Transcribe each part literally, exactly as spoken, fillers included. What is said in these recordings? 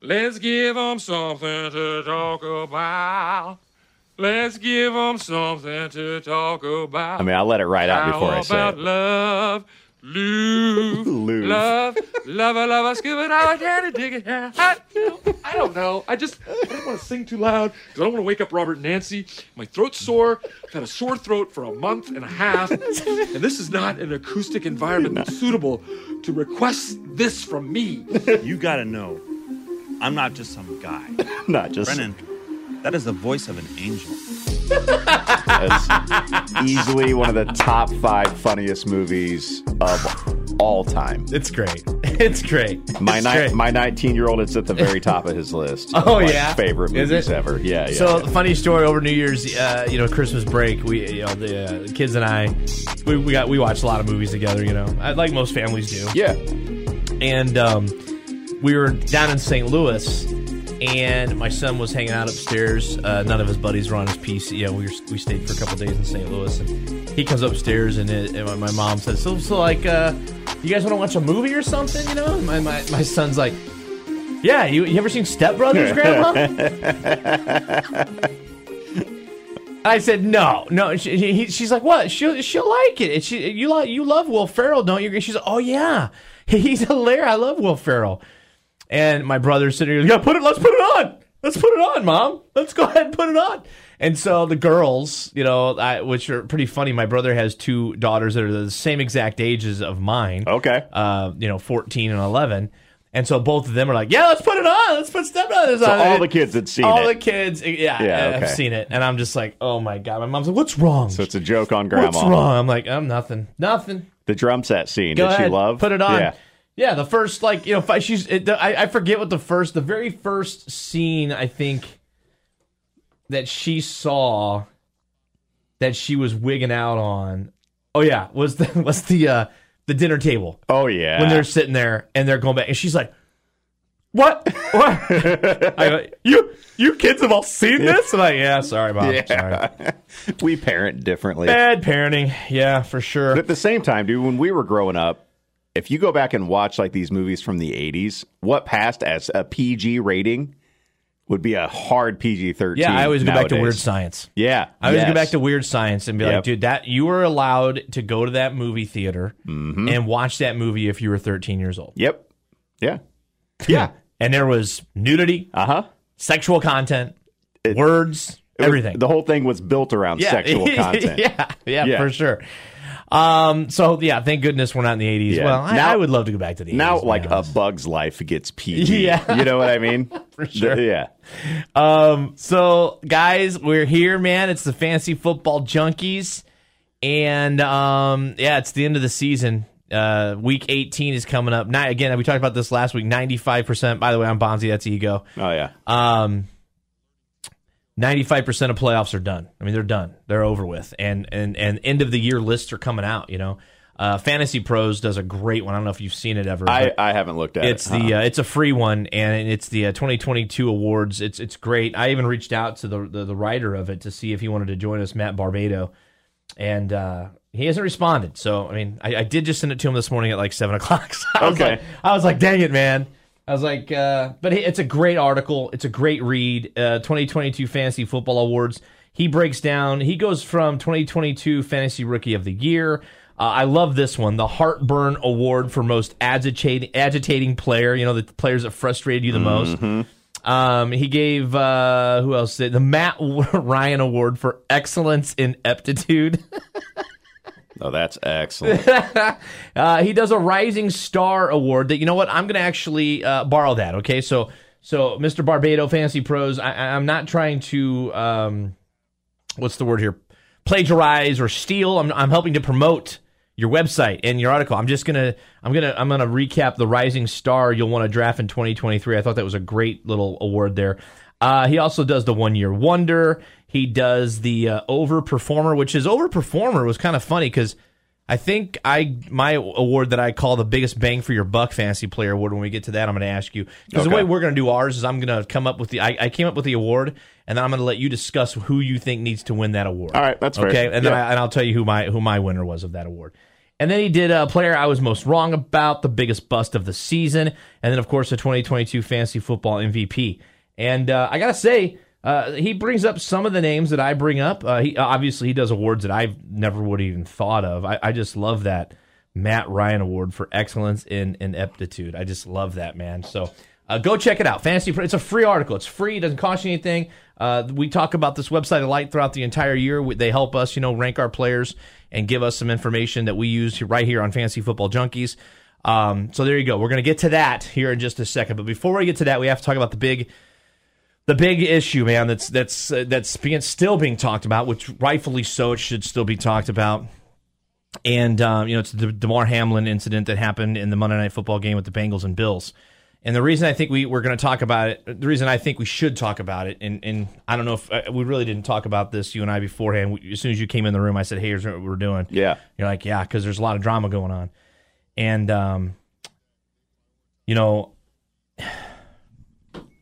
Let's give them something to talk about. Let's give them something to talk about. I mean, I'll let it ride out before I say it. How about love? Love, love, love, love, scuba dive, daddy, dig it. I, you know, I don't know. I just I don't want to sing too loud because I don't want to wake up Robert and Nancy. My throat's sore. I've had a sore throat for a month and a half, and this is not an acoustic environment that's suitable to request this from me. You gotta know, I'm not just some guy. Not just Brennan. That is the voice of an angel. That's easily one of the top five funniest movies of all time. It's great. It's great. My ni- my nineteen-year-old, it's at the very top of his list. Oh, yeah? Favorite movies ever. Yeah, yeah. So, yeah. Funny story, over New Year's, uh, you know, Christmas break, we, you know, the uh, kids and I, we we got we watched a lot of movies together, you know, like most families do. Yeah. And um, we were down in Saint Louis, and my son was hanging out upstairs. Uh, none of his buddies were on his P C. Yeah, we were, we stayed for a couple days in Saint Louis. And he comes upstairs, and, it, and my, my mom says, "So, so like, uh, you guys want to watch a movie or something?" You know, my my, my son's like, "Yeah, you, you ever seen Step Brothers, Grandma?" I said, "No, no." She, he, she's like, "What? She'll she'll like it. She, you like you love Will Ferrell, don't you?" She's like, "Oh yeah, he's hilarious. I love Will Ferrell." And my brother's sitting here, yeah, put it, let's put it on. Let's put it on, Mom. Let's go ahead and put it on. And so the girls, you know, I, which are pretty funny. My brother has two daughters that are the same exact ages of mine. Okay. Uh, you know, fourteen and eleven. And so both of them are like, yeah, let's put it on. Let's put Step Brothers on. So all the kids had seen all it. All the kids, yeah, yeah okay. I've seen it. And I'm just like, oh, my God. My mom's like, what's wrong? So it's a joke on Grandma. What's wrong? I'm like, I'm nothing. Nothing. The drum set scene. Go did ahead, she love? Put it on. Yeah. Yeah, the first, like, you know, she's, it, I, I forget what the first, the very first scene, I think, that she saw that she was wigging out on, oh, yeah, was the was the uh, the dinner table. Oh, yeah. When they're sitting there, and they're going back, and she's like, what? What? I go, you you kids have all seen this? I'm like, yeah, sorry, Bob. Yeah. Sorry. We parent differently. Bad parenting, yeah, for sure. But at the same time, dude, when we were growing up, if you go back and watch like these movies from the eighties, what passed as a P G rating would be a hard P G thirteen. Yeah, I always nowadays. go back to Weird Science. Yeah. I always yes. go back to Weird Science and be yep. like, dude, that you were allowed to go to that movie theater mm-hmm. and watch that movie if you were thirteen years old. Yep. Yeah. Yeah. And there was nudity, uh-huh. sexual content, it, words, it everything. Was, the whole thing was built around yeah. sexual content. yeah. yeah. Yeah, for sure. Um. So yeah, thank goodness we're not in the eighties. Yeah. Well, I, now, I would love to go back to the eighties. Now, like honest. A Bug's Life gets P G. Yeah, you know what I mean. For sure. The, yeah. Um. So guys, we're here, man. It's the Fantasy Football Junkies, and um. yeah, it's the end of the season. Uh, week eighteen is coming up. Now, again, we talked about this last week. Ninety-five percent. By the way, I'm Bonzi. That's Ego. Oh yeah. Um. ninety-five percent of playoffs are done. I mean, they're done. They're over with. And and and end-of-the-year lists are coming out, you know. Uh, Fantasy Pros does a great one. I don't know if you've seen it ever. I, I haven't looked at it's it. The, huh? uh, it's a free one, and it's the uh, twenty twenty-two awards. It's it's great. I even reached out to the, the, the writer of it to see if he wanted to join us, Matt Barbato. And uh, he hasn't responded. So, I mean, I, I did just send it to him this morning at like seven o'clock. So I, okay. was like, I was like, dang it, man. I was like, uh, but it's a great article. It's a great read. Uh, twenty twenty-two Fantasy Football Awards. He breaks down. He goes from twenty twenty-two Fantasy Rookie of the Year. Uh, I love this one. The Heartburn Award for most agitating, agitating player. You know, the players that frustrated you the most. Mm-hmm. Um, he gave, uh, who else? The Matt Ryan Award for excellence in aptitude. Oh, that's excellent. uh, he does a Rising Star Award that, you know what, I'm going to actually uh, borrow that, okay? So, so Mister Barbato, Fantasy Pros, I, I'm not trying to, um, what's the word here, plagiarize or steal. I'm, I'm helping to promote your website and your article. I'm just going to, I'm going to, I'm going to recap the Rising Star You'll Want to Draft in twenty twenty-three. I thought that was a great little award there. Uh, he also does the one-year wonder. He does the uh, overperformer, which is overperformer was kind of funny because I think I my award that I call the biggest bang for your buck fantasy player award. When we get to that, I'm going to ask you because okay. the way we're going to do ours is I'm going to come up with the I, I came up with the award and then I'm going to let you discuss who you think needs to win that award. All right, that's fair. Okay, and yeah. then I, and I'll tell you who my who my winner was of that award. And then he did a player I was most wrong about, the biggest bust of the season. And then, of course, the twenty twenty-two Fantasy Football M V P. And uh, I got to say, uh, he brings up some of the names that I bring up. Uh, he obviously, he does awards that I never would have even thought of. I, I just love that Matt Ryan Award for Excellence in Ineptitude. I just love that, man. So uh, go check it out. Fantasy Pros. It's a free article. It's free. It doesn't cost you anything. Uh, we talk about this website a lot throughout the entire year. They help us, you know, rank our players and give us some information that we use right here on Fantasy Football Junkies. Um, so there you go. We're going to get to that here in just a second. But before we get to that, we have to talk about the big, the big issue, man. That's that's uh, that's being, still being talked about, which rightfully so, it should still be talked about. And um, you know, it's the DeMar Hamlin incident that happened in the Monday Night Football game with the Bengals and Bills. And the reason I think we we're going to talk about it, the reason I think we should talk about it, and, and I don't know if uh, we really didn't talk about this, you and I, beforehand. We, as soon as you came in the room, I said, "Hey, here's what we're doing." Yeah, you're like, "Yeah," because there's a lot of drama going on, and um, you know,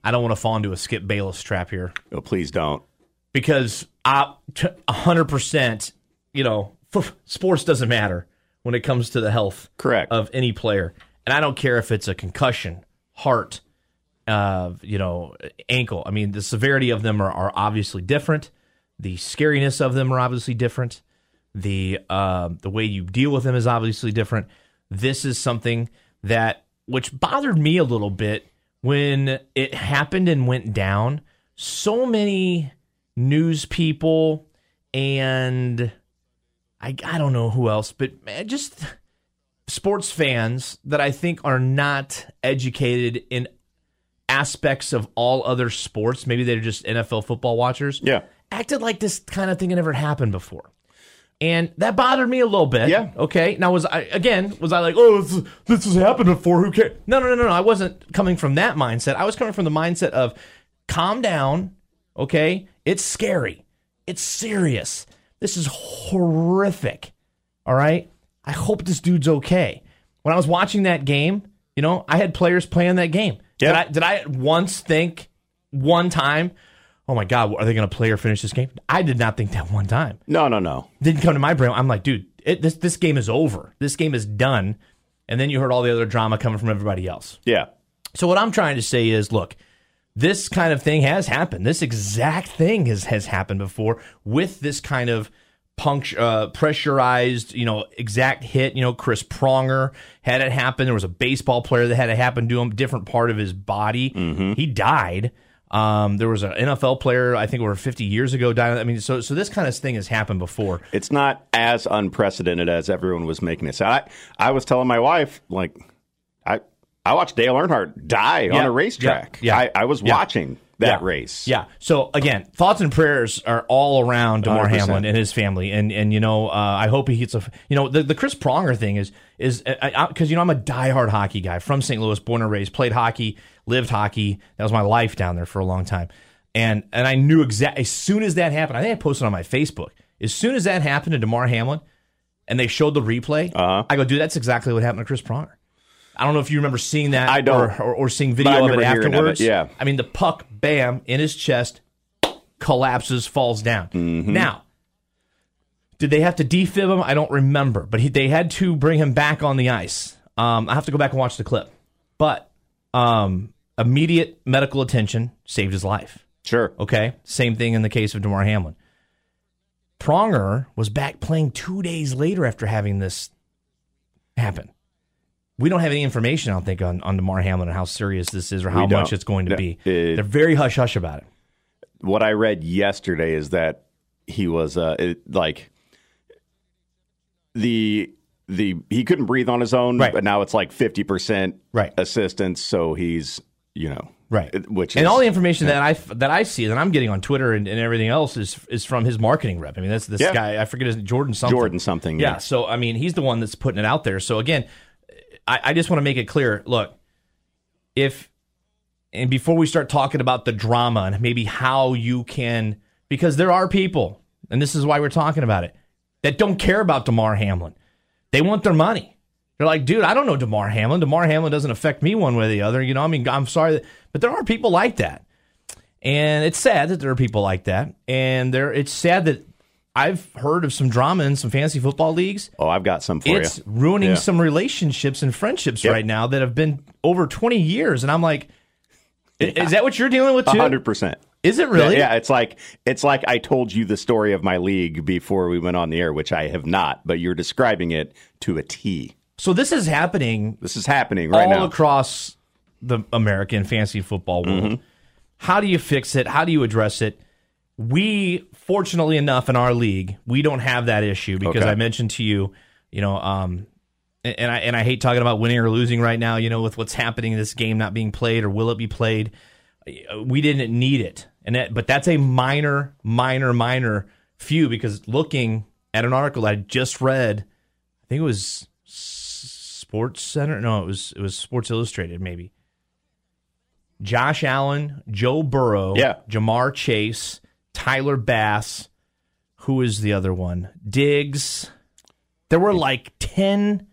I don't want to fall into a Skip Bayless trap here. Oh, please don't, because I one hundred percent, you know, sports doesn't matter when it comes to the health, correct, of any player, and I don't care if it's a concussion, heart, uh, you know, ankle. I mean, the severity of them are, are obviously different. The scariness of them are obviously different. The uh, the way you deal with them is obviously different. This is something that, which bothered me a little bit when it happened and went down. So many news people and I, I don't know who else, but man, just sports fans that I think are not educated in aspects of all other sports, maybe they're just N F L football watchers, yeah, acted like this kind of thing had never happened before. And that bothered me a little bit. Yeah. Okay. Now, was I, again, was I like, oh, this, this has happened before, who cares? No, no, no, no, no. I wasn't coming from that mindset. I was coming from the mindset of calm down, okay? It's scary. It's serious. This is horrific, all right? I hope this dude's okay. When I was watching that game, you know, I had players playing that game. Yep. Did I did I once think one time, oh my God, are they going to play or finish this game? I did not think that one time. No, no, no. Didn't come to my brain. I'm like, dude, it, this this game is over. This game is done. And then you heard all the other drama coming from everybody else. Yeah. So what I'm trying to say is, look, this kind of thing has happened. This exact thing has, has happened before with this kind of Puncture, uh, pressurized, you know, exact hit. You know, Chris Pronger had it happen. There was a baseball player that had it happen to him, different part of his body. Mm-hmm. He died. Um, there was an N F L player, I think over fifty years ago, died. I mean, so so this kind of thing has happened before. It's not as unprecedented as everyone was making it sound. I, I was telling my wife, like, I I watched Dale Earnhardt die yeah. on a racetrack. Yeah, yeah. I, I was yeah. watching that yeah. race. Yeah. So, again, thoughts and prayers are all around DeMar one hundred percent Hamlin and his family. And, and you know, uh, I hope he gets a – you know, the, the Chris Pronger thing is – is because, you know, I'm a diehard hockey guy from Saint Louis, born and raised, played hockey, lived hockey. That was my life down there for a long time. And and I knew exactly – as soon as that happened, I think I posted on my Facebook. As soon as that happened to DeMar Hamlin and they showed the replay, uh-huh. I go, dude, that's exactly what happened to Chris Pronger. I don't know if you remember seeing that I don't, or, or, or seeing video of it afterwards. Of it, yeah. I mean, the puck, bam, in his chest, collapses, falls down. Mm-hmm. Now, did they have to defib him? I don't remember. But he, they had to bring him back on the ice. Um, I have to go back and watch the clip. But um, immediate medical attention saved his life. Sure. Okay? Same thing in the case of DeMar Hamlin. Pronger was back playing two days later after having this happen. We don't have any information, I don't think, on, on DeMar Hamlin and how serious this is or how much it's going to no, be. It, They're very hush-hush about it. What I read yesterday is that he was, uh, it, like, the the he couldn't breathe on his own, right. But now it's like fifty percent right. assistance, so he's, you know. Right. It, which and is, all the information yeah. that I that I see that I'm getting on Twitter and, and everything else is is from his marketing rep. I mean, that's this yeah. guy, I forget his Jordan something. Jordan something. Yeah, yeah, so, I mean, he's the one that's putting it out there. So, again, I just want to make it clear, look, if, and before we start talking about the drama and maybe how you can, because there are people, and this is why we're talking about it, that don't care about DeMar Hamlin. They want their money. They're like, dude, I don't know DeMar Hamlin. DeMar Hamlin doesn't affect me one way or the other. You know, I mean, I'm sorry. That, but there are people like that. And it's sad that there are people like that. And there, it's sad that I've heard of some drama in some fantasy football leagues. Oh, I've got some for you. It's ruining yeah. some relationships and friendships yep. right now that have been over twenty years. And I'm like, yeah. is that what you're dealing with too? one hundred percent. Is it really? Yeah, yeah, it's like it's like I told you the story of my league before we went on the air, which I have not, but you're describing it to a T. So this is happening. This is happening right all now. All across the American fantasy football world. Mm-hmm. How do you fix it? How do you address it? We, fortunately enough, in our league, we don't have that issue because okay. I mentioned to you, you know, um, and I and I hate talking about winning or losing right now, you know, with what's happening in this game not being played or will it be played. We didn't need it. And that, but that's a minor, minor, minor few because looking at an article I just read, I think it was Sports Center. No, it was it was Sports Illustrated maybe. Josh Allen, Joe Burrow, yeah. Jamar Chase, Tyler Bass. Who is the other one? Diggs. There were like ten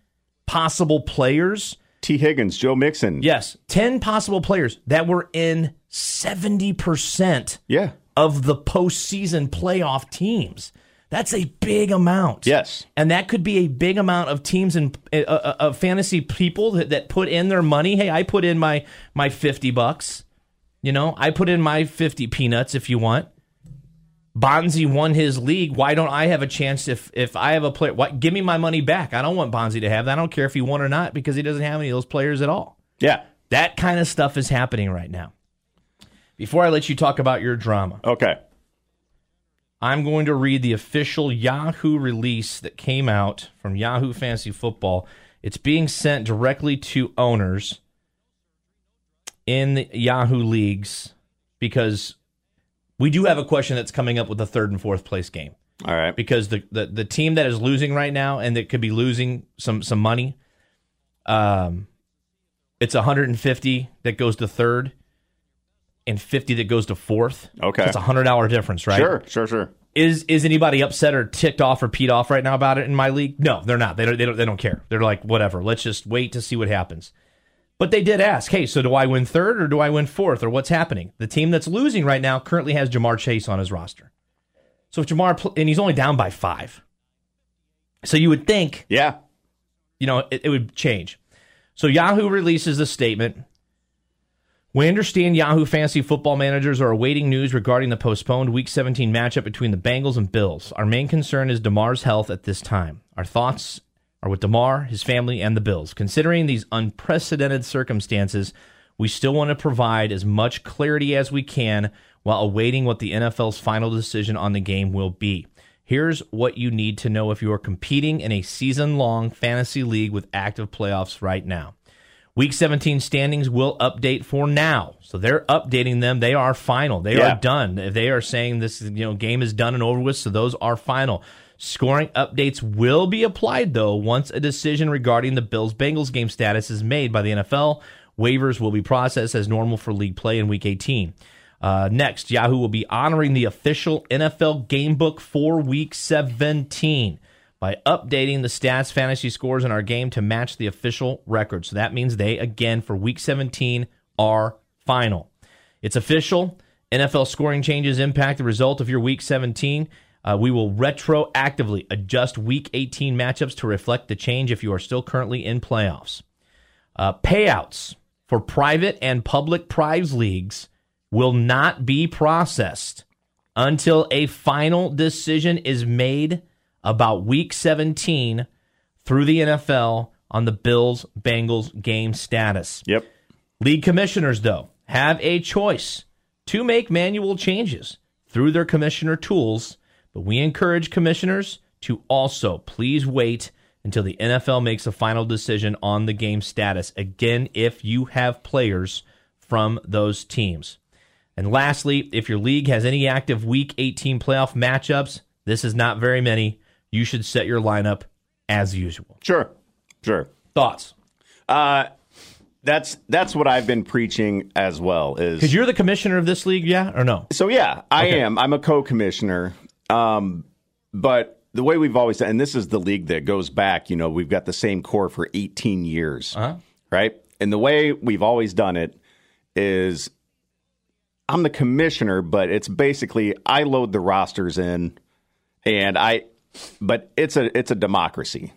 possible players. T. Higgins, Joe Mixon. Yes, ten possible players that were in seventy percent yeah. of the postseason playoff teams. That's a big amount. Yes. And that could be a big amount of teams and uh, uh, of fantasy people that, that put in their money. Hey, I put in my, my fifty bucks. You know, I put in my fifty peanuts if you want. Bonzi won his league. Why don't I have a chance if, if I have a player? What, give me my money back. I don't want Bonzi to have that. I don't care if he won or not because he doesn't have any of those players at all. Yeah. That kind of stuff is happening right now. Before I let you talk about your drama. Okay. I'm going to read the official Yahoo release that came out from Yahoo Fantasy Football. It's being sent directly to owners in the Yahoo leagues because we do have a question that's coming up with the third and fourth place game. All right. Because the, the, the team that is losing right now and that could be losing some, some money, um, it's one hundred fifty that goes to third. And fifty that goes to fourth. Okay. That's a one hundred dollars difference, right? Sure, sure, sure. Is is anybody upset or ticked off or peed off right now about it in my league? No, they're not. They don't, they don't, they don't care. They're like, whatever. Let's just wait to see what happens. But they did ask, hey, so do I win third or do I win fourth or what's happening? The team that's losing right now currently has Jamar Chase on his roster. So if Jamar, and he's only down by five. So you would think, yeah, you know, it, it would change. So Yahoo releases a statement. We understand Yahoo Fantasy Football managers are awaiting news regarding the postponed Week seventeen matchup between the Bengals and Bills. Our main concern is DeMar's health at this time. Our thoughts are with DeMar, his family, and the Bills. Considering these unprecedented circumstances, we still want to provide as much clarity as we can while awaiting what the N F L's final decision on the game will be. Here's what you need to know if you are competing in a season-long fantasy league with active playoffs right now. Week seventeen standings will update for now. So they're updating them. They are final. They yeah. are done. They are saying this, you know, game is done and over with, so those are final. Scoring updates will be applied, though, once a decision regarding the Bills-Bengals game status is made by the N F L. Waivers will be processed as normal for league play in Week eighteen. Uh, next, Yahoo will be honoring the official N F L Gamebook for Week seventeen. By updating the stats, fantasy scores in our game to match the official record. So that means they, again, for Week seventeen, are final. It's official. N F L scoring changes impact the result of your Week seventeen. Uh, we will retroactively adjust Week eighteen matchups to reflect the change if you are still currently in playoffs. Uh, payouts for private and public prize leagues will not be processed until a final decision is made about Week seventeen through the N F L on the Bills-Bengals game status. Yep. League commissioners, though, have a choice to make manual changes through their commissioner tools, but we encourage commissioners to also please wait until the N F L makes a final decision on the game status, again, if you have players from those teams. And lastly, if your league has any active Week eighteen playoff matchups, this is not very many, you should set your lineup as usual. Sure, sure. Thoughts? Uh, that's that's what I've been preaching as well. Is because you're the commissioner of this league, yeah, or no? So yeah, I okay. am. I'm a co-commissioner. Um, but the way we've always done, and this is the league that goes back. You know, we've got the same core for eighteen years, uh-huh. right? And the way we've always done it is, I'm the commissioner, but it's basically I load the rosters in. And I, but it's a it's a democracy.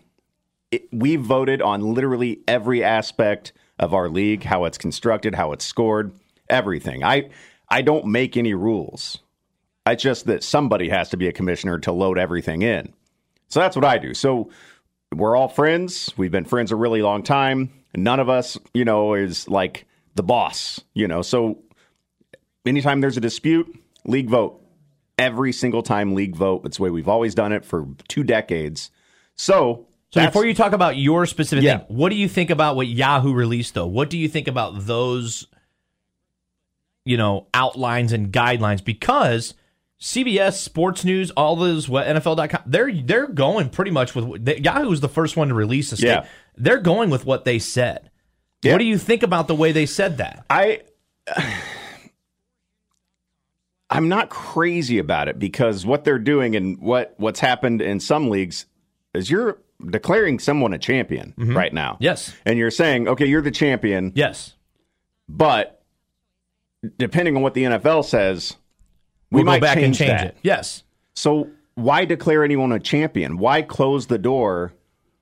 It, we voted on literally every aspect of our league, how it's constructed, how it's scored, everything. I I don't make any rules. It's just that somebody has to be a commissioner to load everything in. So that's what I do. So we're all friends. We've been friends a really long time. None of us, you know, is like the boss, you know. So anytime there's a dispute, league vote. Every single time league vote. That's the way we've always done it for two decades. So, so before you talk about your specific yeah. thing, what do you think about what Yahoo released, though? What do you think about those, you know, outlines and guidelines? Because C B S, Sports News, all those, N F L dot com, they're they're going pretty much with, they, Yahoo was the first one to release a statement. Yeah. They're going with what they said. Yeah. What do you think about the way they said that? I... I'm not crazy about it because what they're doing and what, what's happened in some leagues is you're declaring someone a champion mm-hmm. right now. Yes. And you're saying, okay, you're the champion. Yes. But depending on what the N F L says, we we'll might go back change and change that. It. Yes. So why declare anyone a champion? Why close the door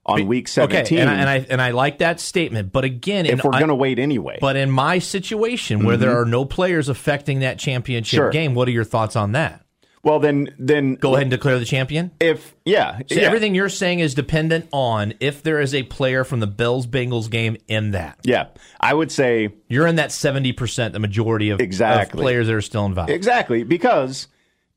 on but, week seventeen? Okay, and, I, and, I, and I like that statement. But again, if in, we're going to wait anyway. But in my situation where mm-hmm. there are no players affecting that championship sure. game, what are your thoughts on that? Well, then, then go ahead and declare the champion. If yeah, so yeah. everything you're saying is dependent on if there is a player from the Bills Bengals game in that. Yeah, I would say you're in that seventy percent, the majority of, exactly. of players that are still involved. Exactly, because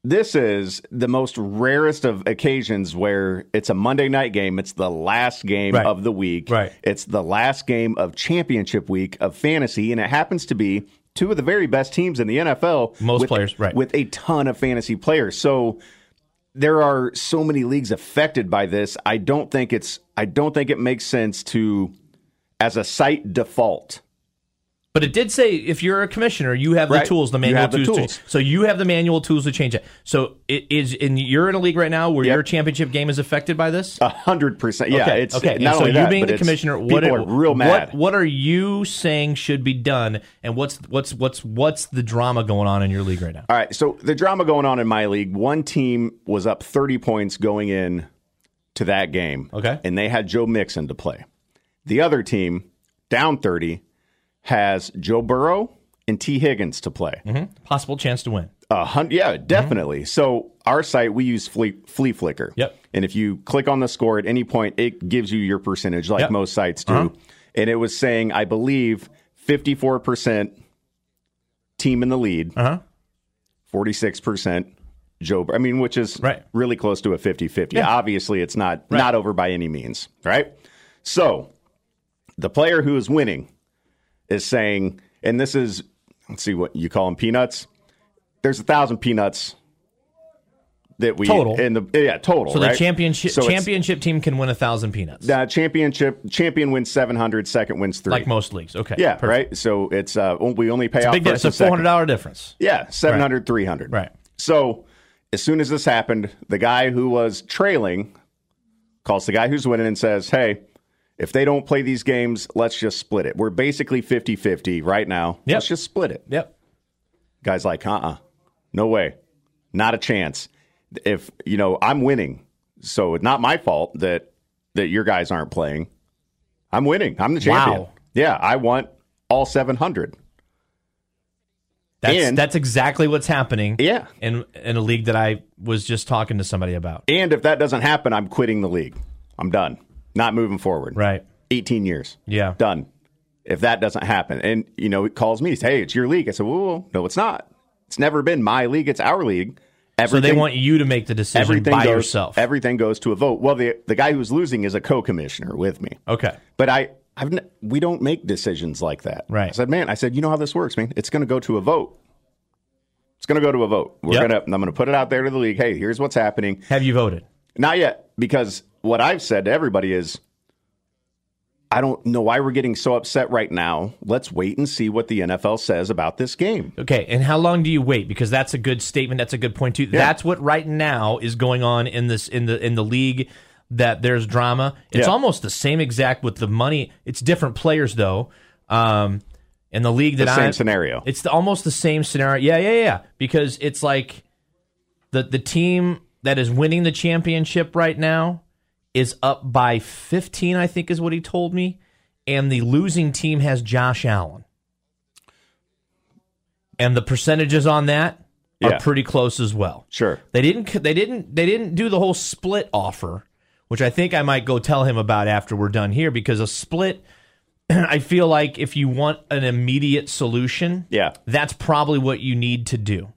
this is the most rarest of occasions where it's a Monday night game. It's the last game right. of the week. Right. It's the last game of championship week of fantasy, and it happens to be two of the very best teams in the N F L. Most with, players, right. With a ton of fantasy players. So there are so many leagues affected by this. I don't think it's I don't think it makes sense to as a site default. But it did say if you're a commissioner, you have right. the tools, the manual tools, the tools. To, so you have the manual tools to change it. So it is, and you're in a league right now where yep. your championship game is affected by this? A hundred percent. Yeah. Okay. It's, okay. Not so only you that, being the commissioner, what people are, are real mad. What, what are you saying should be done, and what's what's what's what's the drama going on in your league right now? All right. So the drama going on in my league, one team was up thirty points going in to that game. Okay. And they had Joe Mixon to play. The other team down thirty. Has Joe Burrow and T. Higgins to play. Mm-hmm. Possible chance to win. Uh, yeah, definitely. Mm-hmm. So our site, we use Flea, Flea Flicker. Yep. And if you click on the score at any point, it gives you your percentage like yep. most sites do. Uh-huh. And it was saying, I believe, fifty-four percent team in the lead, uh-huh. forty-six percent Joe Burrow. I mean, which is right. really close to a fifty-fifty. Yeah. Obviously, it's not, right. not over by any means, right? So the player who is winning is saying, and this is, let's see what you call them, peanuts. There's a thousand peanuts that we total in the yeah total. So right? the championship so championship team can win a thousand peanuts. The championship champion wins seven hundred, second wins three. Like most leagues, okay, yeah, perfect. Right. So it's uh, we only pay it's out big first. It's a four hundred dollar difference. Yeah, seven hundred, right. three hundred. Right. So as soon as this happened, the guy who was trailing calls the guy who's winning and says, "Hey, if they don't play these games, let's just split it. We're basically fifty-fifty right now. Yep. Let's just split it." Yep. Guys like, uh-uh. No way. Not a chance. If, you know, I'm winning. So it's not my fault that that your guys aren't playing. I'm winning. I'm the champion. Wow. Yeah, I want all seven hundred. That's and, that's exactly what's happening. Yeah. In in a league that I was just talking to somebody about. And if that doesn't happen, I'm quitting the league. I'm done. Not moving forward. Right. eighteen years. Yeah. Done. If that doesn't happen. And, you know, it calls me. Hey, it's your league. I said, well, no, it's not. It's never been my league. It's our league. Everything, so they want you to make the decision by goes, yourself. Everything goes to a vote. Well, the the guy who's losing is a co-commissioner with me. Okay. But I, I've n- we don't make decisions like that. Right. I said, man, I said, you know how this works, man. It's going to go to a vote. It's going to go to a vote. We're yep. gonna. I'm going to put it out there to the league. Hey, here's what's happening. Have you voted? Not yet, because what I've said to everybody is, I don't know why we're getting so upset right now. Let's wait and see what the N F L says about this game. Okay, and how long do you wait? Because that's a good statement. That's a good point, too. Yeah. That's what right now is going on in this in the in the league, that there's drama. It's yeah. almost the same exact with the money. It's different players, though. Um, in the league that the same I'm, scenario. It's the, almost the same scenario. Yeah, yeah, yeah. Because it's like the the team that is winning the championship right now is up by fifteen, I think is what he told me, and the losing team has Josh Allen. And the percentages on that are yeah. pretty close as well. Sure. They didn't they didn't they didn't do the whole split offer, which I think I might go tell him about after we're done here, because a split, I feel like if you want an immediate solution, yeah. that's probably what you need to do.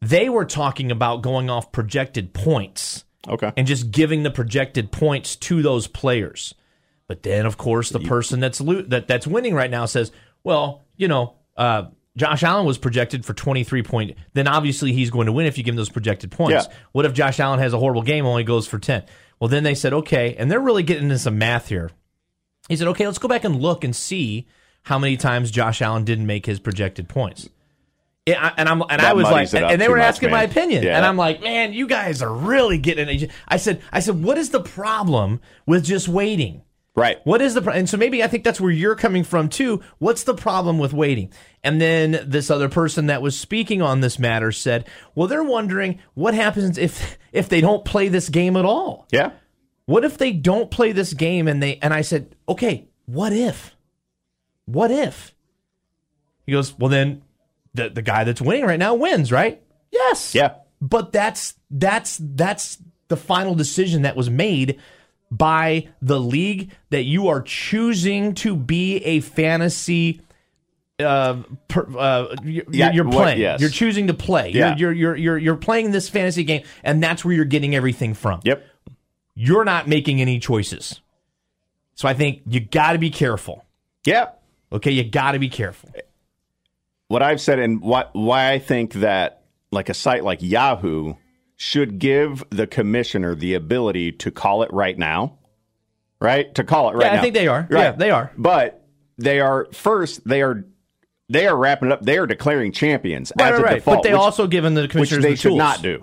They were talking about going off projected points. Okay. And just giving the projected points to those players. But then, of course, the person that's lo- that that's winning right now says, well, you know, uh, Josh Allen was projected for twenty-three point. Then obviously he's going to win if you give him those projected points. Yeah. What if Josh Allen has a horrible game and only goes for ten? Well, then they said, okay, and they're really getting into some math here. He said, okay, let's go back and look and see how many times Josh Allen didn't make his projected points. And I, and, I'm, and I was like, and, and they were much, asking man. my opinion, yeah. and I'm like, man, you guys are really getting it. I said, I said, what is the problem with just waiting? Right. What is the pro- and so maybe I think that's where you're coming from too. What's the problem with waiting? And then this other person that was speaking on this matter said, well, they're wondering what happens if if they don't play this game at all. Yeah. What if they don't play this game? And they and I said, okay, what if? What if? He goes, well then. The the guy that's winning right now wins, right? Yes. Yeah. But that's that's that's the final decision that was made by the league that you are choosing to be a fantasy. Uh, per, uh, you're, yeah, you're playing. What, yes. You're choosing to play. Yeah. You're, you're you're you're you're playing this fantasy game, and that's where you're getting everything from. Yep. You're not making any choices, so I think you got to be careful. Yeah. Okay, you got to be careful. What I've said and why, why I think that like a site like Yahoo should give the commissioner the ability to call it right now, right? To call it right yeah, now. I think they are. Right. Yeah, they are. But they are first, they are they are wrapping it up. They are declaring champions right, as right, a default. But they which, also given the commissioners which they the tools. Should not do.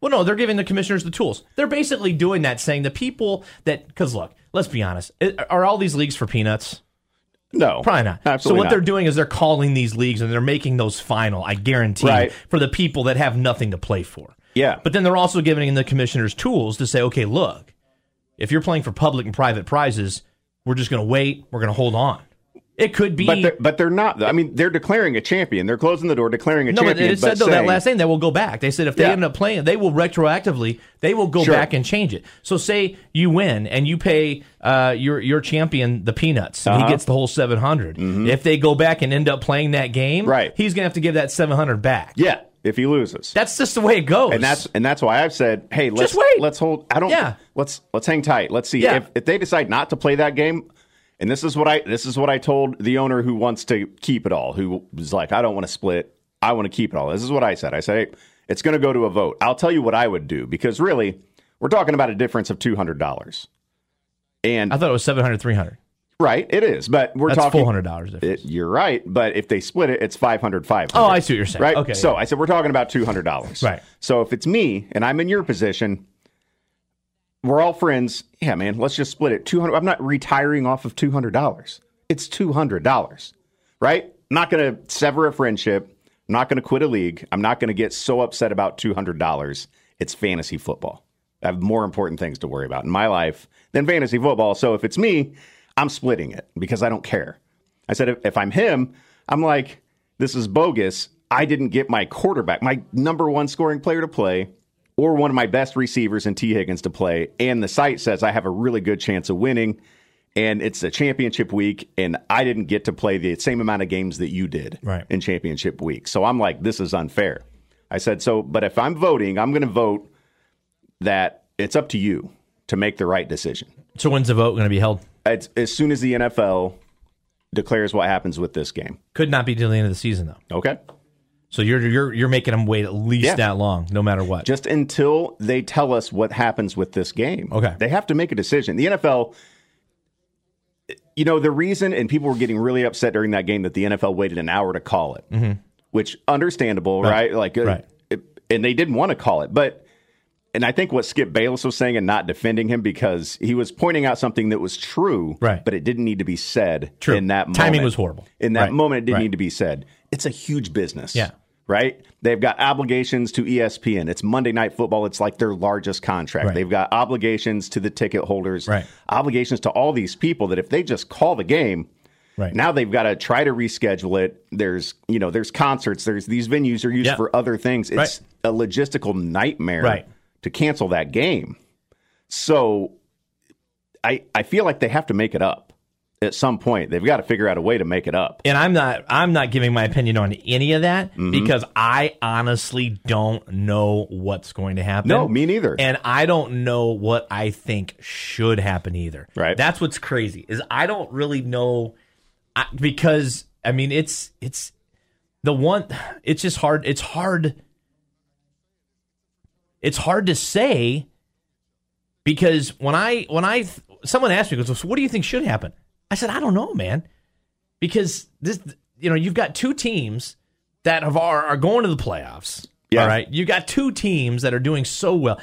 Well, no, they're giving the commissioners the tools. They're basically doing that, saying the people that, because look, let's be honest, are all these leagues for peanuts? No. Probably not. Absolutely so what not. They're doing is they're calling these leagues and they're making those final, I guarantee, right. for the people that have nothing to play for. Yeah. But then they're also giving the commissioners tools to say, okay, look, if you're playing for public and private prizes, we're just going to wait. We're going to hold on. It could be. But they're, but they're not. I mean, they're declaring a champion. They're closing the door, declaring a no, champion. No, but it said, but though, saying, that last thing, they will go back. They said if they yeah. end up playing, they will retroactively, they will go sure. back and change it. So say you win and you pay uh, your your champion the peanuts, and uh-huh. he gets the whole seven hundred. Mm-hmm. If they go back and end up playing that game, right. he's going to have to give that seven hundred back. Yeah, if he loses. That's just the way it goes. And that's and that's why I've said, hey, let's just wait. Let's hold. I don't. Yeah. Let's let's hang tight. Let's see yeah. if if they decide not to play that game. And this is what I this is what I told the owner who wants to keep it all, who was like, I don't want to split. I want to keep it all. This is what I said. I said, hey, it's going to go to a vote. I'll tell you what I would do, because really, we're talking about a difference of two hundred dollars. And I thought it was seven hundred dollars, three hundred dollars. Right, it is. But we're That's talking four hundred dollars difference. It, you're right. But if they split it, it's five hundred dollars, five hundred dollars. Oh, I see what you're saying. Right? Okay. So yeah. I said, we're talking about two hundred dollars. Right. So if it's me and I'm in your position, we're all friends. Yeah, man, let's just split it. two hundred dollars. I'm not retiring off of two hundred dollars. It's two hundred dollars, right? I'm not going to sever a friendship. I'm not going to quit a league. I'm not going to get so upset about two hundred dollars. It's fantasy football. I have more important things to worry about in my life than fantasy football. So if it's me, I'm splitting it because I don't care. I said, if, if I'm him, I'm like, this is bogus. I didn't get my quarterback, my number one scoring player to play, or one of my best receivers in T. Higgins to play, and the site says I have a really good chance of winning, and it's a championship week, and I didn't get to play the same amount of games that you did right. in championship week. So I'm like, this is unfair. I said, so, but if I'm voting, I'm going to vote that it's up to you to make the right decision. So when's the vote going to be held? It's, as soon as the N F L declares what happens with this game. Could not be till the end of the season, though. Okay. So you're you're you're making them wait at least yeah. that long, no matter what. Just until they tell us what happens with this game. Okay. They have to make a decision. The N F L, you know, the reason, and people were getting really upset during that game that the N F L waited an hour to call it, mm-hmm. which understandable, right? right? Like, right. It, and they didn't want to call it. But, and I think what Skip Bayless was saying, and not defending him, because he was pointing out something that was true, right. but it didn't need to be said true. in that moment. Timing was horrible. In that right. moment, it didn't right. need to be said. It's a huge business. Yeah. right? They've got obligations to E S P N. It's Monday Night Football. It's like their largest contract. Right. They've got obligations to the ticket holders, right. obligations to all these people that if they just call the game, right. now they've got to try to reschedule it. There's, you know, there's concerts. There's these venues are used yeah. for other things. It's right. a logistical nightmare right. to cancel that game. So I I feel like they have to make it up. At some point, they've got to figure out a way to make it up. And I'm not I'm not giving my opinion on any of that mm-hmm. because I honestly don't know what's going to happen. No, me neither. And I don't know what I think should happen either. Right. That's what's crazy is I don't really know I, because, I mean, it's it's the one it's just hard. It's hard. It's hard to say because when I when I someone asked me, goes, so what do you think should happen? I said, I don't know, man, because this, you know, you've got two teams that have are, are going to the playoffs. Yeah. All right. You've got two teams that are doing so well.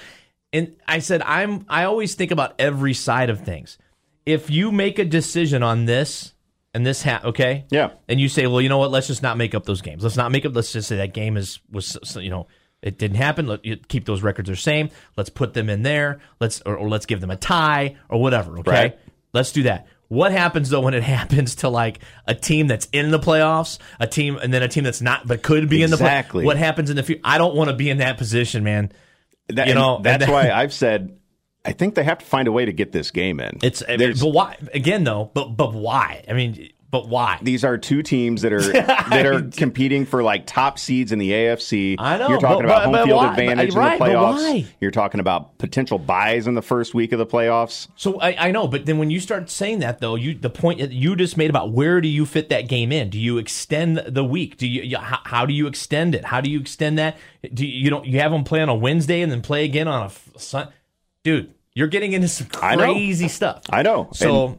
And I said, I'm I always think about every side of things. If you make a decision on this and this, ha- OK, yeah. and you say, well, you know what, let's just not make up those games. Let's not make up. Let's just say that game is was, you know, it didn't happen. Let, keep those records the same. Let's put them in there. Let's or, or let's give them a tie or whatever. OK, right. Let's do that. What happens, though, when it happens to, like, a team that's in the playoffs, a team, and then a team that's not, but could be exactly. in the playoffs? What happens in the future? I don't want to be in that position, man. That, you know, that's that, why I've said, I think they have to find a way to get this game in. It's I mean, but why? Again, though, but but why? I mean, but why? These are two teams that are that are competing for, like, top seeds in the A F C. I know. You're talking but, about but, home but field why? advantage but, right, in the playoffs. You're talking about potential buys in the first week of the playoffs. So I, I know, but then when you start saying that, though, you the point that you just made about where do you fit that game in? Do you extend the week? Do you how, how do you extend it? How do you extend that? Do you, you don't you have them play on a Wednesday and then play again on a Sunday? Dude, you're getting into some crazy I stuff. I know. So. And,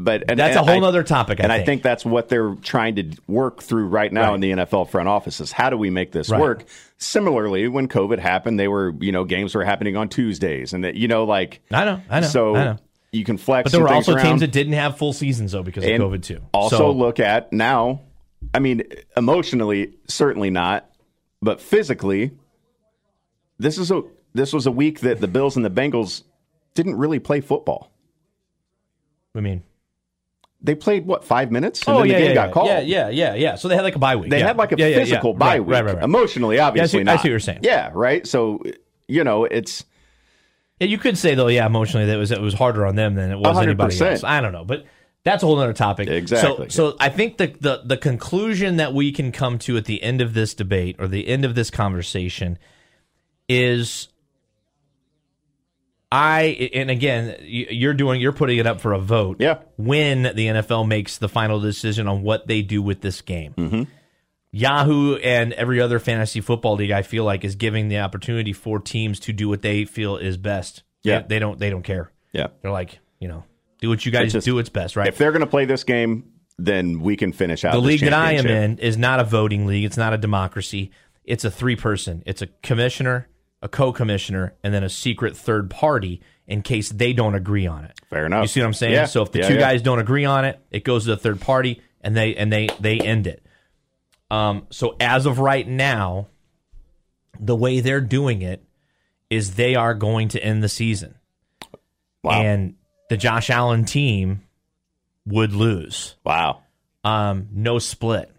But and, that's a whole other topic, I and think. I think that's what they're trying to work through right now right. in the N F L front office is how do we make this right. work? Similarly, when COVID happened, they were you know games were happening on Tuesdays, and that you know like I know, I know, so I know. You can flex. But there were also around. teams that didn't have full seasons though because and of COVID too. Also so. Look at now, I mean emotionally certainly not, but physically, this is a this was a week that the Bills and the Bengals didn't really play football. I mean. They played, what, five minutes? And oh, then yeah, the game yeah, got yeah. called. Yeah, yeah, yeah, yeah. So they had like a bye week. They yeah. had like a yeah, yeah, physical yeah. bye right, week. Right, right, right. Emotionally, obviously yeah, I see, not. I see what you're saying. Yeah, right? So, you know, it's... Yeah, you could say, though, yeah, emotionally, that it was, it was harder on them than it was one hundred percent. Anybody else. I don't know, but that's a whole other topic. Exactly. So, so I think the, the, the conclusion that we can come to at the end of this debate or the end of this conversation is... I and again, you're doing, you're putting it up for a vote. Yeah. When the N F L makes the final decision on what they do with this game, mm-hmm. Yahoo and every other fantasy football league, I feel like, is giving the opportunity for teams to do what they feel is best. Yeah. They, they don't. They don't care. Yeah. They're like, you know, do what you guys just, do. What's best, right? If they're going to play this game, then we can finish out the league that I am in is not a voting league. It's not a democracy. It's a three person. It's a commissioner, a co-commissioner, and then a secret third party in case they don't agree on it. Fair enough. You see what I'm saying? Yeah. So if the yeah, two yeah. guys don't agree on it, it goes to the third party, and they and they they end it. Um. So as of right now, the way they're doing it is they are going to end the season. Wow. And the Josh Allen team would lose. Wow. Um. No split.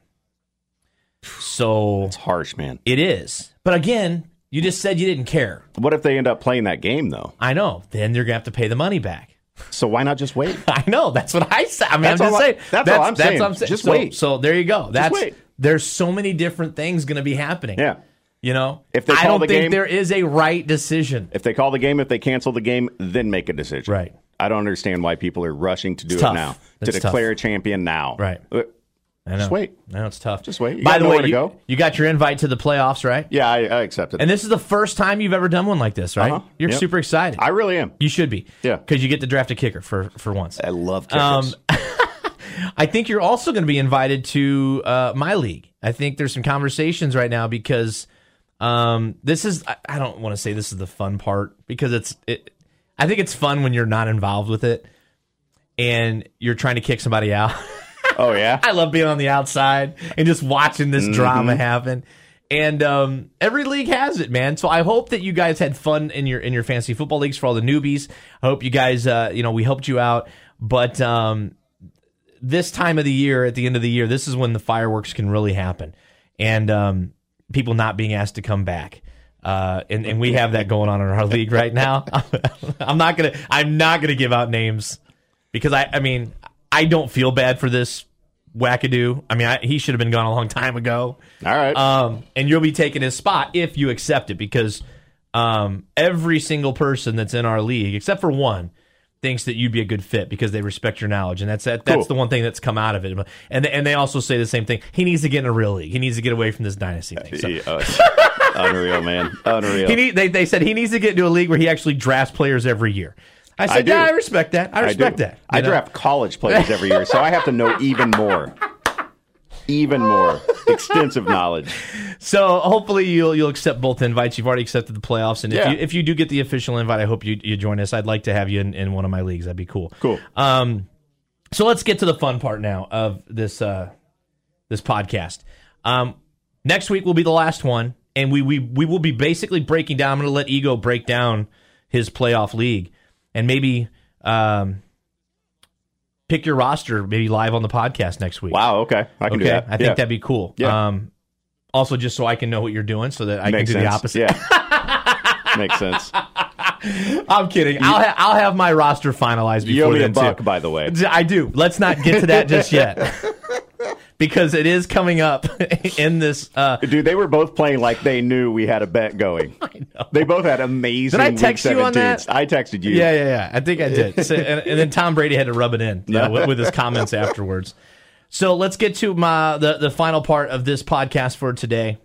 So... It's harsh, man. It is. But again... You just said you didn't care. What if they end up playing that game, though? I know. Then you're going to have to pay the money back. So why not just wait? I know. That's what I said. I mean, that's I'm just saying. I, that's, that's all I'm that's saying. What I'm saying. Just so, wait. So there you go. That's, just wait. There's so many different things going to be happening. Yeah. You know? If they call I don't the think game, there is a right decision. If they call the game, if they cancel the game, then make a decision. Right. I don't understand why people are rushing to do it's it tough. now. That's to declare tough. a champion now. Right. I know. Just wait. I know it's tough. Just wait. You By the way, you, go. you got your invite to the playoffs, right? Yeah, I, I accepted. And this is the first time you've ever done one like this, right? Uh-huh. You're yep. super excited. I really am. You should be. Yeah. Because you get to draft a kicker for, for once. I love kickers. Um, I think you're also going to be invited to uh, my league. I think there's some conversations right now because um, this is, I, I don't want to say this is the fun part because it's, it, I think it's fun when you're not involved with it and you're trying to kick somebody out. Oh, yeah? I love being on the outside and just watching this mm-hmm. drama happen. And um, every league has it, man. So I hope that you guys had fun in your in your fantasy football leagues for all the newbies. I hope you guys, uh, you know, we helped you out. But um, this time of the year, at the end of the year, this is when the fireworks can really happen, and um, people not being asked to come back. Uh, and, and we have that going on in our league right now. I'm not gonna I'm not gonna give out names because I I mean I don't feel bad for this wackadoo. I mean, I, he should have been gone a long time ago. All right. Um, and you'll be taking his spot if you accept it, because um, every single person that's in our league, except for one, thinks that you'd be a good fit because they respect your knowledge. And that's that, that's cool. The one thing that's come out of it. And and they also say the same thing. He needs to get in a real league. He needs to get away from this dynasty thing. So. Yeah. Unreal, man. Unreal. He need, they, they said he needs to get into a league where he actually drafts players every year. I said, I do. yeah, I respect that. I respect I do. that. You I know? draft college players every year, so I have to know even more. Even more. Extensive knowledge. So hopefully you'll you'll accept both invites. You've already accepted the playoffs. And if, yeah. you, if you do get the official invite, I hope you, you join us. I'd like to have you in, in one of my leagues. That'd be cool. Cool. Um, so let's get to the fun part now of this, uh, this podcast. Um, next week will be the last one, and we, we, we will be basically breaking down. I'm going to let Ego break down his playoff league. And maybe um, pick your roster, maybe live on the podcast next week. Wow, okay. I can okay? do that. I think yeah. that'd be cool. Yeah. Um, also, just so I can know what you're doing so that I Makes can do sense. the opposite. Yeah. Makes sense. I'm kidding. You, I'll, ha- I'll have my roster finalized before you owe me then, a buck, too. by the way. I do. Let's not get to that just yet. Because it is coming up in this. Uh, Dude, they were both playing like they knew we had a bet going. I know. They both had amazing. Did I text you on that? I texted you. Yeah, yeah, yeah. I think I did. So, and, and then Tom Brady had to rub it in you know, with, with his comments afterwards. So let's get to my the, the final part of this podcast for today.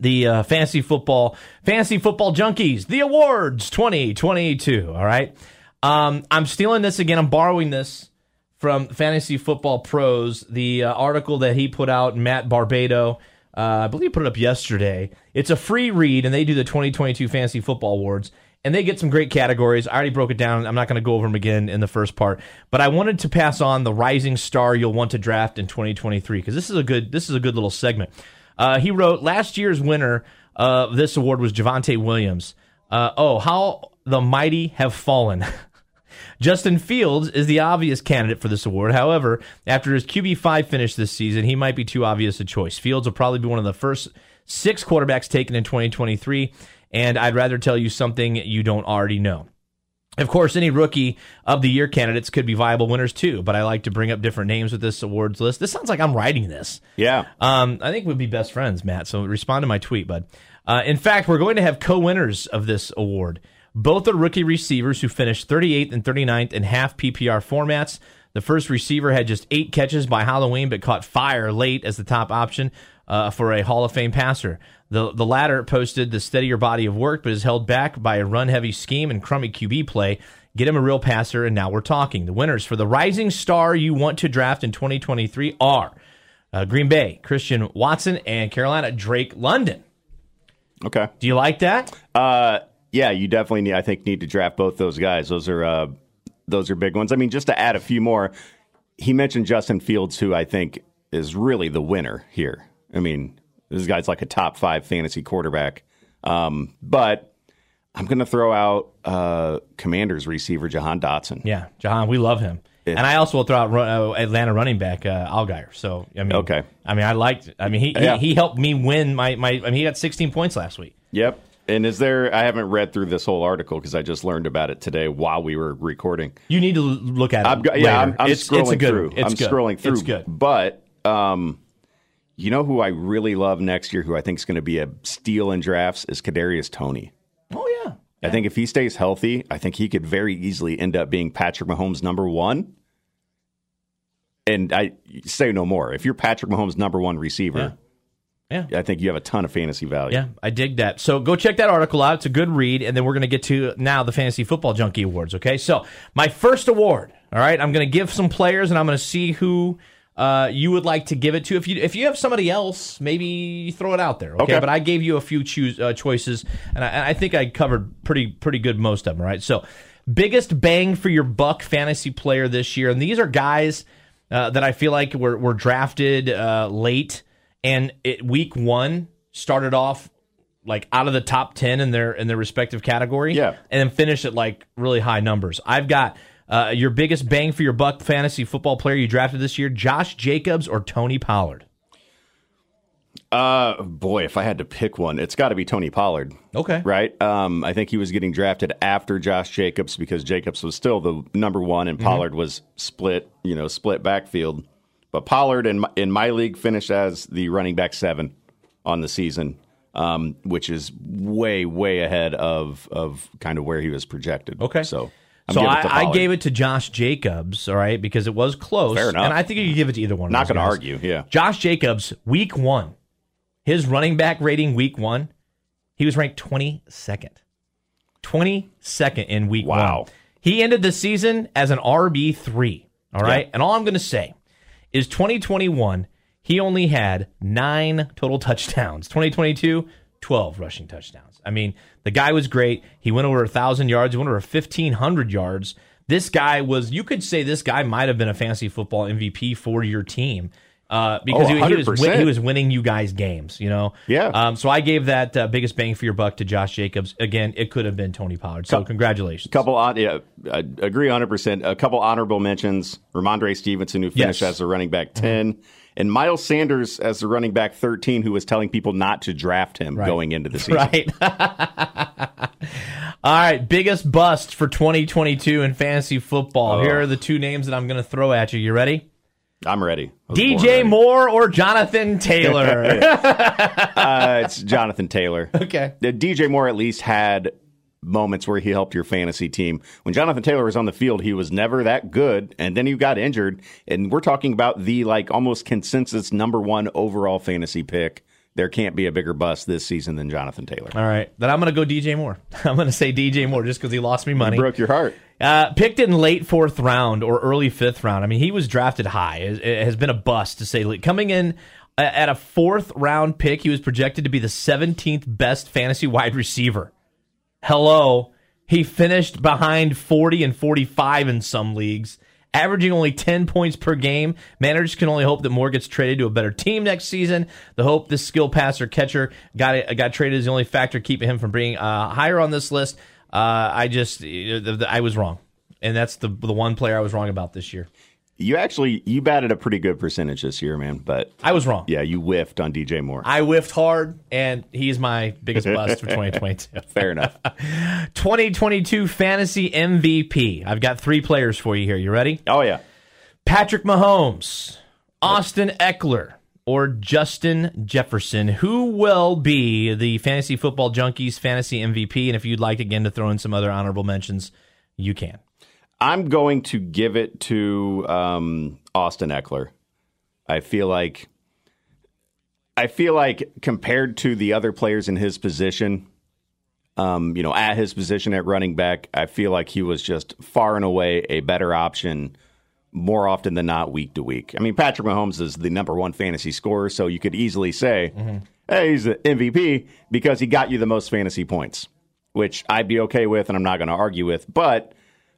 The uh, Fantasy Football Fantasy Football Junkies, the Awards twenty twenty-two. All right. Um, I'm stealing this again. I'm borrowing this from Fantasy Football Pros, the uh, article that he put out, Matt Barbato, uh, I believe he put it up yesterday. It's a free read, and they do the twenty twenty-two Fantasy Football Awards, and they get some great categories. I already broke it down. I'm not going to go over them again in the first part, but I wanted to pass on the rising star you'll want to draft in twenty twenty-three, because this is a good this is a good little segment. Uh, he wrote, last year's winner of this award was Javante Williams. Uh, oh, how the mighty have fallen. Justin Fields is the obvious candidate for this award. However, after his Q B five finish this season, he might be too obvious a choice. Fields will probably be one of the first six quarterbacks taken in twenty twenty-three, and I'd rather tell you something you don't already know. Of course, any rookie of the year candidates could be viable winners too, but I like to bring up different names with this awards list. This sounds like I'm writing this. Yeah. Um, I think we'd be best friends, Matt, so respond to my tweet, bud. Uh, in fact, we're going to have co-winners of this award. Both are rookie receivers who finished thirty-eighth and thirty-ninth in half P P R formats. The first receiver had just eight catches by Halloween, but caught fire late as the top option uh, for a Hall of Fame passer. The, the latter posted the steadier body of work, but is held back by a run-heavy scheme and crummy Q B play. Get him a real passer, and now we're talking. The winners for the rising star you want to draft in twenty twenty-three are uh, Green Bay, Christian Watson, and Carolina, Drake London. Okay. Do you like that? Uh Yeah, you definitely need. I think need to draft both those guys. Those are uh, those are big ones. I mean, just to add a few more, he mentioned Justin Fields, who I think is really the winner here. I mean, this guy's like a top five fantasy quarterback. Um, but I'm going to throw out uh, Commanders receiver Jahan Dotson. Yeah, Jahan, we love him. And I also will throw out run, uh, Atlanta running back uh, Allgaier. So I mean, okay. I mean, I liked. I mean, he yeah. he, he helped me win my, my. I mean, he got sixteen points last week. Yep. And is there, I haven't read through this whole article because I just learned about it today while we were recording. You need to look at it. I'm, yeah, I'm, I'm it's, scrolling it's a good, through. It's I'm good. scrolling through. It's good. But um, you know who I really love next year, who I think is going to be a steal in drafts, is Kadarius Toney. Oh, yeah. I think if he stays healthy, I think he could very easily end up being Patrick Mahomes' number one. And I say no more. If you're Patrick Mahomes' number one receiver, yeah. Yeah, I think you have a ton of fantasy value. Yeah, I dig that. So go check that article out. It's a good read, and then we're going to get to now the Fantasy Football Junkie Awards, okay? So my first award, all right, I'm going to give some players, and I'm going to see who uh, you would like to give it to. If you if you have somebody else, maybe throw it out there, okay? okay. But I gave you a few choose, uh, choices, and I, I think I covered pretty pretty good most of them, all right? So biggest bang for your buck fantasy player this year, and these are guys uh, that I feel like were, were drafted uh, late. And it, week one started off like out of the top ten in their in their respective category, yeah, and then finish at like really high numbers. I've got uh, your biggest bang for your buck fantasy football player you drafted this year: Josh Jacobs or Tony Pollard? Uh, boy, if I had to pick one, it's got to be Tony Pollard. Okay. Right? Um, I think he was getting drafted after Josh Jacobs because Jacobs was still the number one and Pollard mm-hmm. was split, you know, split backfield. But Pollard in my, in my league finished as the running back seven on the season, um, which is way, way ahead of, of kind of where he was projected. Okay. So, I'm so I, I gave it to Josh Jacobs, all right, because it was close. Fair enough. And I think you could give it to either one. Not going to argue, yeah. Josh Jacobs, week one. His running back rating week one, he was ranked twenty-second. twenty-second in week wow. one. He ended the season as an R B three, all right? Yeah. And all I'm going to say is twenty twenty-one, he only had nine total touchdowns. twenty twenty-two, twelve rushing touchdowns. I mean, the guy was great. He went over one thousand yards. He went over fifteen hundred yards. This guy was, you could say this guy might have been a fantasy football M V P for your team. Uh, because oh, he, he was win, he was winning you guys games, you know. Yeah. Um. So I gave that uh, biggest bang for your buck to Josh Jacobs. Again, it could have been Tony Pollard. So Co- congratulations. Couple on, yeah, I agree one hundred percent. A couple honorable mentions: Ramondre Stevenson, who finished yes. as the running back ten, mm-hmm. and Miles Sanders as the running back thirteen, who was telling people not to draft him right. going into the season. Right. All right. Biggest bust for twenty twenty-two in fantasy football. Oh. Here are the two names that I'm going to throw at you. You ready? I'm ready. D J Moore or Jonathan Taylor? uh, it's Jonathan Taylor. Okay. D J Moore at least had moments where he helped your fantasy team. When Jonathan Taylor was on the field, he was never that good, and then he got injured. And we're talking about the like almost consensus number one overall fantasy pick. There can't be a bigger bust this season than Jonathan Taylor. All right. Then I'm going to go D J Moore. I'm going to say D J Moore just because he lost me money. You broke your heart. Uh, picked in late fourth round or early fifth round. I mean, he was drafted high. It, it has been a bust to say least. Coming in at a fourth round pick, he was projected to be the seventeenth best fantasy wide receiver. Hello. He finished behind forty and forty-five in some leagues, averaging only ten points per game. Managers can only hope that Moore gets traded to a better team next season. The hope this skill passer catcher got got traded is the only factor keeping him from being uh, higher on this list. Uh, I just I was wrong, and that's the the one player I was wrong about this year. You actually you batted a pretty good percentage this year, man. But I was wrong. Yeah, you whiffed on D J Moore. I whiffed hard, and he's my biggest bust for twenty twenty-two. Fair enough. twenty twenty-two fantasy M V P. I've got three players for you here. You ready? Oh yeah. Patrick Mahomes, Austin Ekeler, or Justin Jefferson. Who will be the Fantasy Football Junkies fantasy M V P? And if you'd like again to throw in some other honorable mentions, you can. I'm going to give it to um, Austin Ekeler. I feel like, I feel like compared to the other players in his position, um, you know, at his position at running back, I feel like he was just far and away a better option more often than not week to week. I mean, Patrick Mahomes is the number one fantasy scorer, so you could easily say, mm-hmm. hey, he's the M V P because he got you the most fantasy points, which I'd be okay with and I'm not going to argue with, but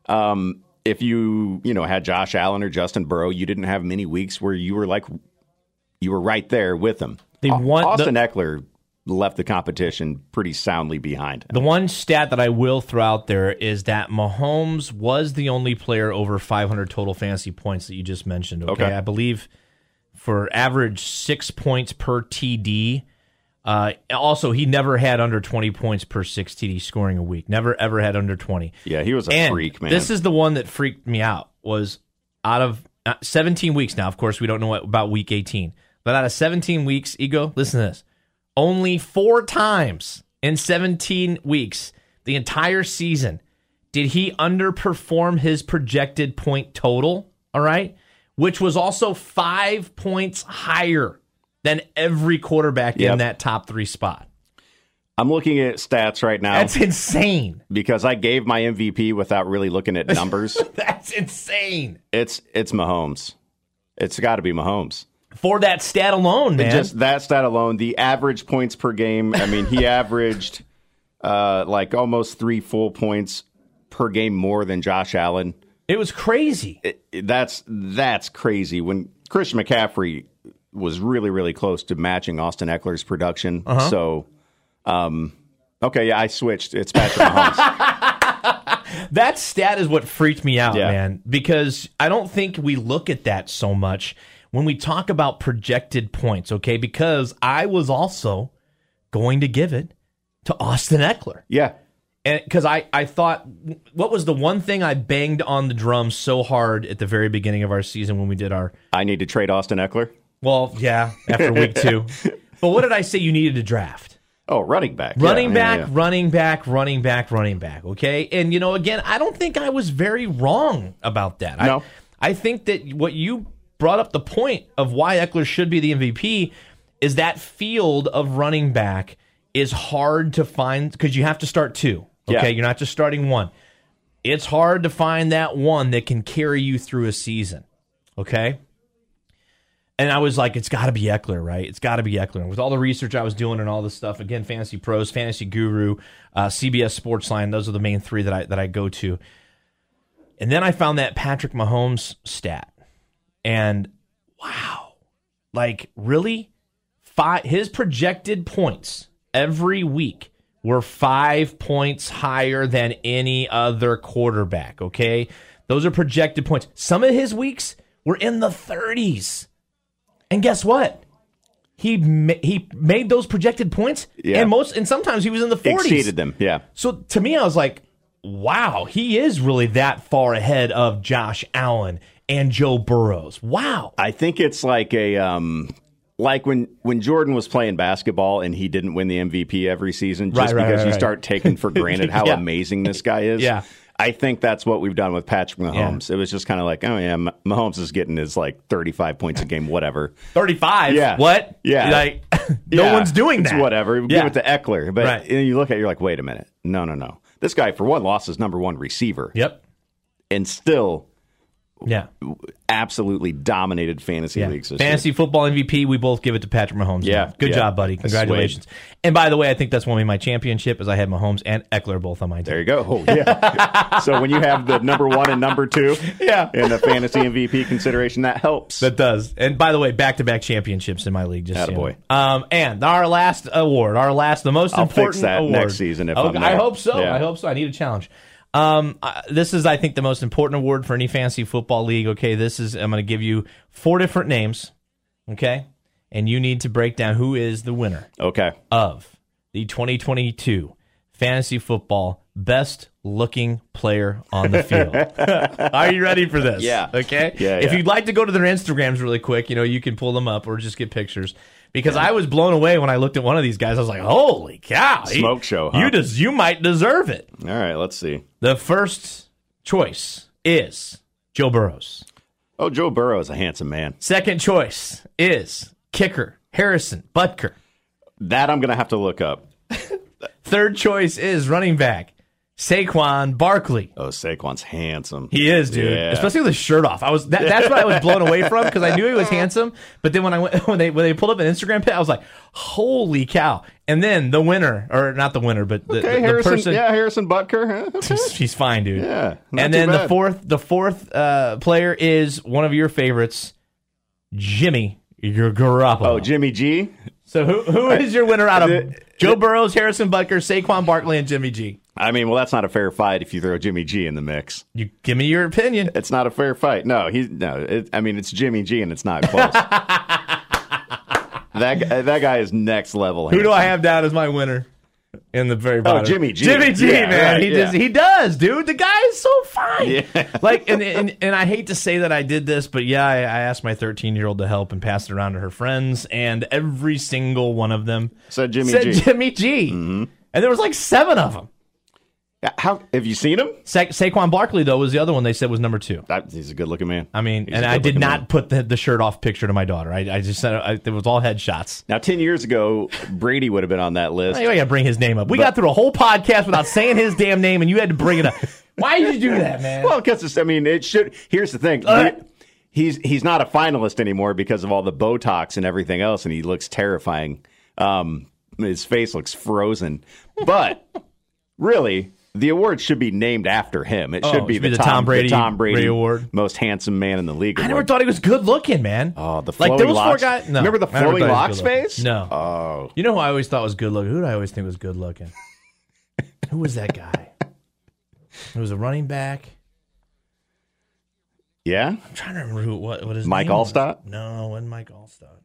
Um, if you, you know, had Josh Allen or Justin Burrow, you didn't have many weeks where you were like, you were right there with them. They want Austin the, Ekeler left the competition pretty soundly behind. The one stat that I will throw out there is that Mahomes was the only player over five hundred total fantasy points that you just mentioned. Okay. okay. I believe for average six points per T D. Uh, also, he never had under twenty points per six T D scoring a week. Never, ever had under twenty. Yeah, he was a and freak, man. This is the one that freaked me out, was out of seventeen weeks now. Of course, we don't know what, about week eighteen. But out of seventeen weeks, Ego, listen to this. Only four times in seventeen weeks, the entire season, did he underperform his projected point total, all right, which was also five points higher than every quarterback yep. in that top three spot. I'm looking at stats right now. That's insane. Because I gave my M V P without really looking at numbers. That's insane. It's it's Mahomes. It's got to be Mahomes. For that stat alone, man. Just that stat alone, the average points per game. I mean, he averaged uh, like almost three full points per game more than Josh Allen. It was crazy. It, that's, that's crazy. When Christian McCaffrey was really, really close to matching Austin Eckler's production. Uh-huh. So, um, okay, yeah, I switched. It's Patrick Mahomes. That stat is what freaked me out, yeah. man, because I don't think we look at that so much when we talk about projected points, okay? Because I was also going to give it to Austin Eckler. Yeah. And because I, I thought, what was the one thing I banged on the drum so hard at the very beginning of our season when we did our... I need to trade Austin Eckler? Well, yeah, after week two. But what did I say you needed to draft? Oh, running back. Running yeah, back, yeah, yeah. running back, running back, running back, okay? And, you know, again, I don't think I was very wrong about that. No. I, I think that what you brought up, the point of why Eckler should be the M V P, is that field of running back is hard to find because you have to start two. Okay, yeah. You're not just starting one. It's hard to find that one that can carry you through a season. Okay? And I was like, it's got to be Eckler, right? It's got to be Eckler. And with all the research I was doing and all this stuff, again, Fantasy Pros, Fantasy Guru, uh, C B S Sportsline, those are the main three that I that I go to. And then I found that Patrick Mahomes stat. And wow. Like, really? Five, his projected points every week were five points higher than any other quarterback, okay? Those are projected points. Some of his weeks were in the thirties. And guess what? He ma- he made those projected points, yeah. and most and sometimes he was in the forties. Exceeded them, yeah. So to me, I was like, wow, he is really that far ahead of Josh Allen and Joe Burrow. Wow. I think it's like a... um. Like when, when Jordan was playing basketball and he didn't win the M V P every season, just right, right, because right, you right. start taking for granted how yeah. amazing this guy is. Yeah. I think that's what we've done with Patrick Mahomes. Yeah. It was just kind of like, oh, yeah, Mahomes is getting his, like, thirty-five points a game, whatever. thirty-five? Yeah. What? Yeah. Like, no yeah. one's doing that. It's whatever. Yeah. Give it to Eckler. But right. you look at it, you're like, wait a minute. No, no, no. This guy, for one loss, is number one receiver. Yep. And still... Yeah, absolutely dominated fantasy yeah. leagues. Fantasy year. Football M V P, we both give it to Patrick Mahomes. Yeah, now. good yeah. job, buddy. Congratulations. And by the way, I think that's won me my championship, as I had Mahomes and Eckler both on my team. There you go. Oh, yeah. So when you have the number one and number two yeah. in the fantasy M V P consideration, that helps. That does. And by the way, back-to-back championships in my league. Just Attaboy. Um, and our last award, our last, the most I'll important fix that award. Next season if oh, I'm there. I hope so. Yeah. I hope so. I need a challenge. Um, uh, this is, I think, the most important award for any fantasy football league. Okay, this is, I'm going to give you four different names, okay? And you need to break down who is the winner okay. of the twenty twenty-two Fantasy Football Best Looking Player on the Field. Are you ready for this? Yeah. Okay? Yeah, if yeah. you'd like to go to their Instagrams really quick, you know, you can pull them up or just get pictures. Because yeah. I was blown away when I looked at one of these guys. I was like, holy cow. Smoke he, show, huh? You, des- you might deserve it. All right, let's see. The first choice is Joe Burrow. Oh, Joe Burrow is a handsome man. Second choice is kicker Harrison Butker. That I'm going to have to look up. Third choice is running back Saquon Barkley. Oh, Saquon's handsome. He is, dude. Yeah. Especially with his shirt off. I was that, that's what I was blown away from, because I knew he was handsome. But then when I went, when they when they pulled up an Instagram pic, I was like, "Holy cow!" And then the winner, or not the winner, but the, okay, the, the Harrison, person, yeah, Harrison Butker. Huh? Okay. She's fine, dude. Yeah. And then bad. the fourth, the fourth uh, player is one of your favorites, Jimmy Garoppolo. Oh, Jimmy G. So who who is your winner out of Joe Burrow, Harrison Butker, Saquon Barkley, and Jimmy G? I mean, well, that's not a fair fight if you throw Jimmy G in the mix. You give me your opinion. It's not a fair fight. No, he's no. It, I mean, it's Jimmy G, and it's not close. that that guy is next level. Who handsome. do I have down as my winner in the very bottom? Oh, Jimmy G. Jimmy G, yeah, man, right, he yeah. does. He does, dude. The guy is so fine. Yeah. Like, and, and and I hate to say that I did this, but yeah, I, I asked my thirteen-year-old to help and passed it around to her friends, and every single one of them said Jimmy said G. Jimmy G. Mm-hmm. And there was like seven of them. How have you seen him? Sa- Saquon Barkley, though, was the other one they said was number two. That, he's a good-looking man. I mean, he's and I did not man. put the, the shirt-off picture to my daughter. I, I just said I, it was all headshots. Now, ten years ago, Brady would have been on that list. I, I got to bring his name up. We but, got through a whole podcast without saying his damn name, and you had to bring it up. Why did you do that, man? Well, because, I mean, it should. Here's the thing. Uh, he, he's he's not a finalist anymore because of all the Botox and everything else, and he looks terrifying. Um, his face looks frozen. But, really... The award should be named after him. It should oh, be, it should the, be the, Tom, Tom Brady, the Tom Brady Award, most handsome man in the league. I award. never thought he was good looking, man. Oh, the flowing like those locks. Four guys, no, remember the flowing locks face? No. Oh, you know who I always thought was good looking? Who did I always think was good looking? Who was that guy? It was a running back. Yeah, I'm trying to remember who what what is Mike Allstott? Was. No, it wasn't Mike Allstott.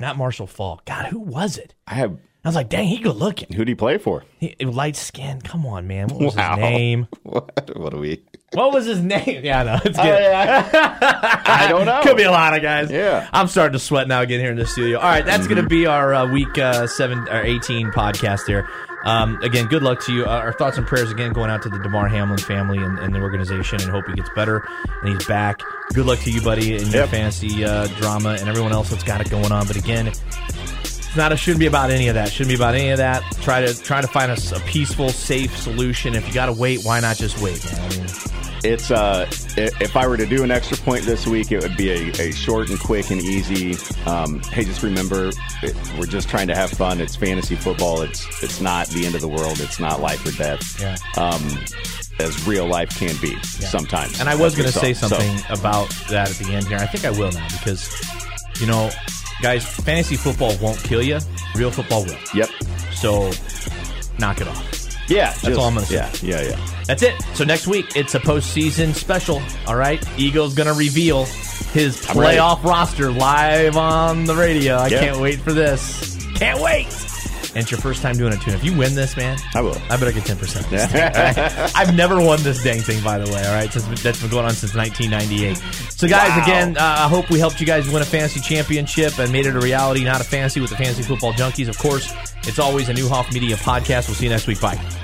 Not Marshall Faulk. God, who was it? I have. I was like, dang, he good looking. Who'd he play for? He, light skin. Come on, man. What was wow. his name? What? What are we? What was his name? Yeah, I know. It's good. Uh, yeah. I don't know. Could be a lot of guys. Yeah. I'm starting to sweat now again here in the studio. All right, that's mm-hmm. going to be our uh, week uh, seven or eighteen podcast there. Um, again, good luck to you. Uh, our thoughts and prayers, again, going out to the DeMar Hamlin family and, and the organization, and hope he gets better and he's back. Good luck to you, buddy, and your yep. fantasy uh, drama and everyone else that's got it going on. But again, It's not. It shouldn't be about any of that. Shouldn't be about any of that. Try to try to find a, a peaceful, safe solution. If you got to wait, why not just wait, man? I mean, it's uh, if I were to do an extra point this week, it would be a, a short and quick and easy. Um, hey, just remember, it, we're just trying to have fun. It's fantasy football. It's it's not the end of the world. It's not life or death. Yeah. Um, as real life can be yeah. sometimes. And I was going to say something so. about that at the end here. I think I will now because, you know. Guys, fantasy football won't kill you. Real football will. Yep. So, knock it off. Yeah. That's just, all I'm going to say. Yeah, yeah, yeah. That's it. So, next week, it's a postseason special. All right? Eagle's going to reveal his playoff roster live on the radio. I yep. can't wait for this. Can't wait. And it's your first time doing it, too. If you win this, man, I will. I bet I get ten percent. This thing, right? I've never won this dang thing, by the way. All right, that's been going on since nineteen ninety-eight. So, guys, wow. again, uh, I hope we helped you guys win a fantasy championship and made it a reality, not a fantasy, with the Fantasy Football Junkies. Of course, it's always a Newhoff Media podcast. We'll see you next week. Bye.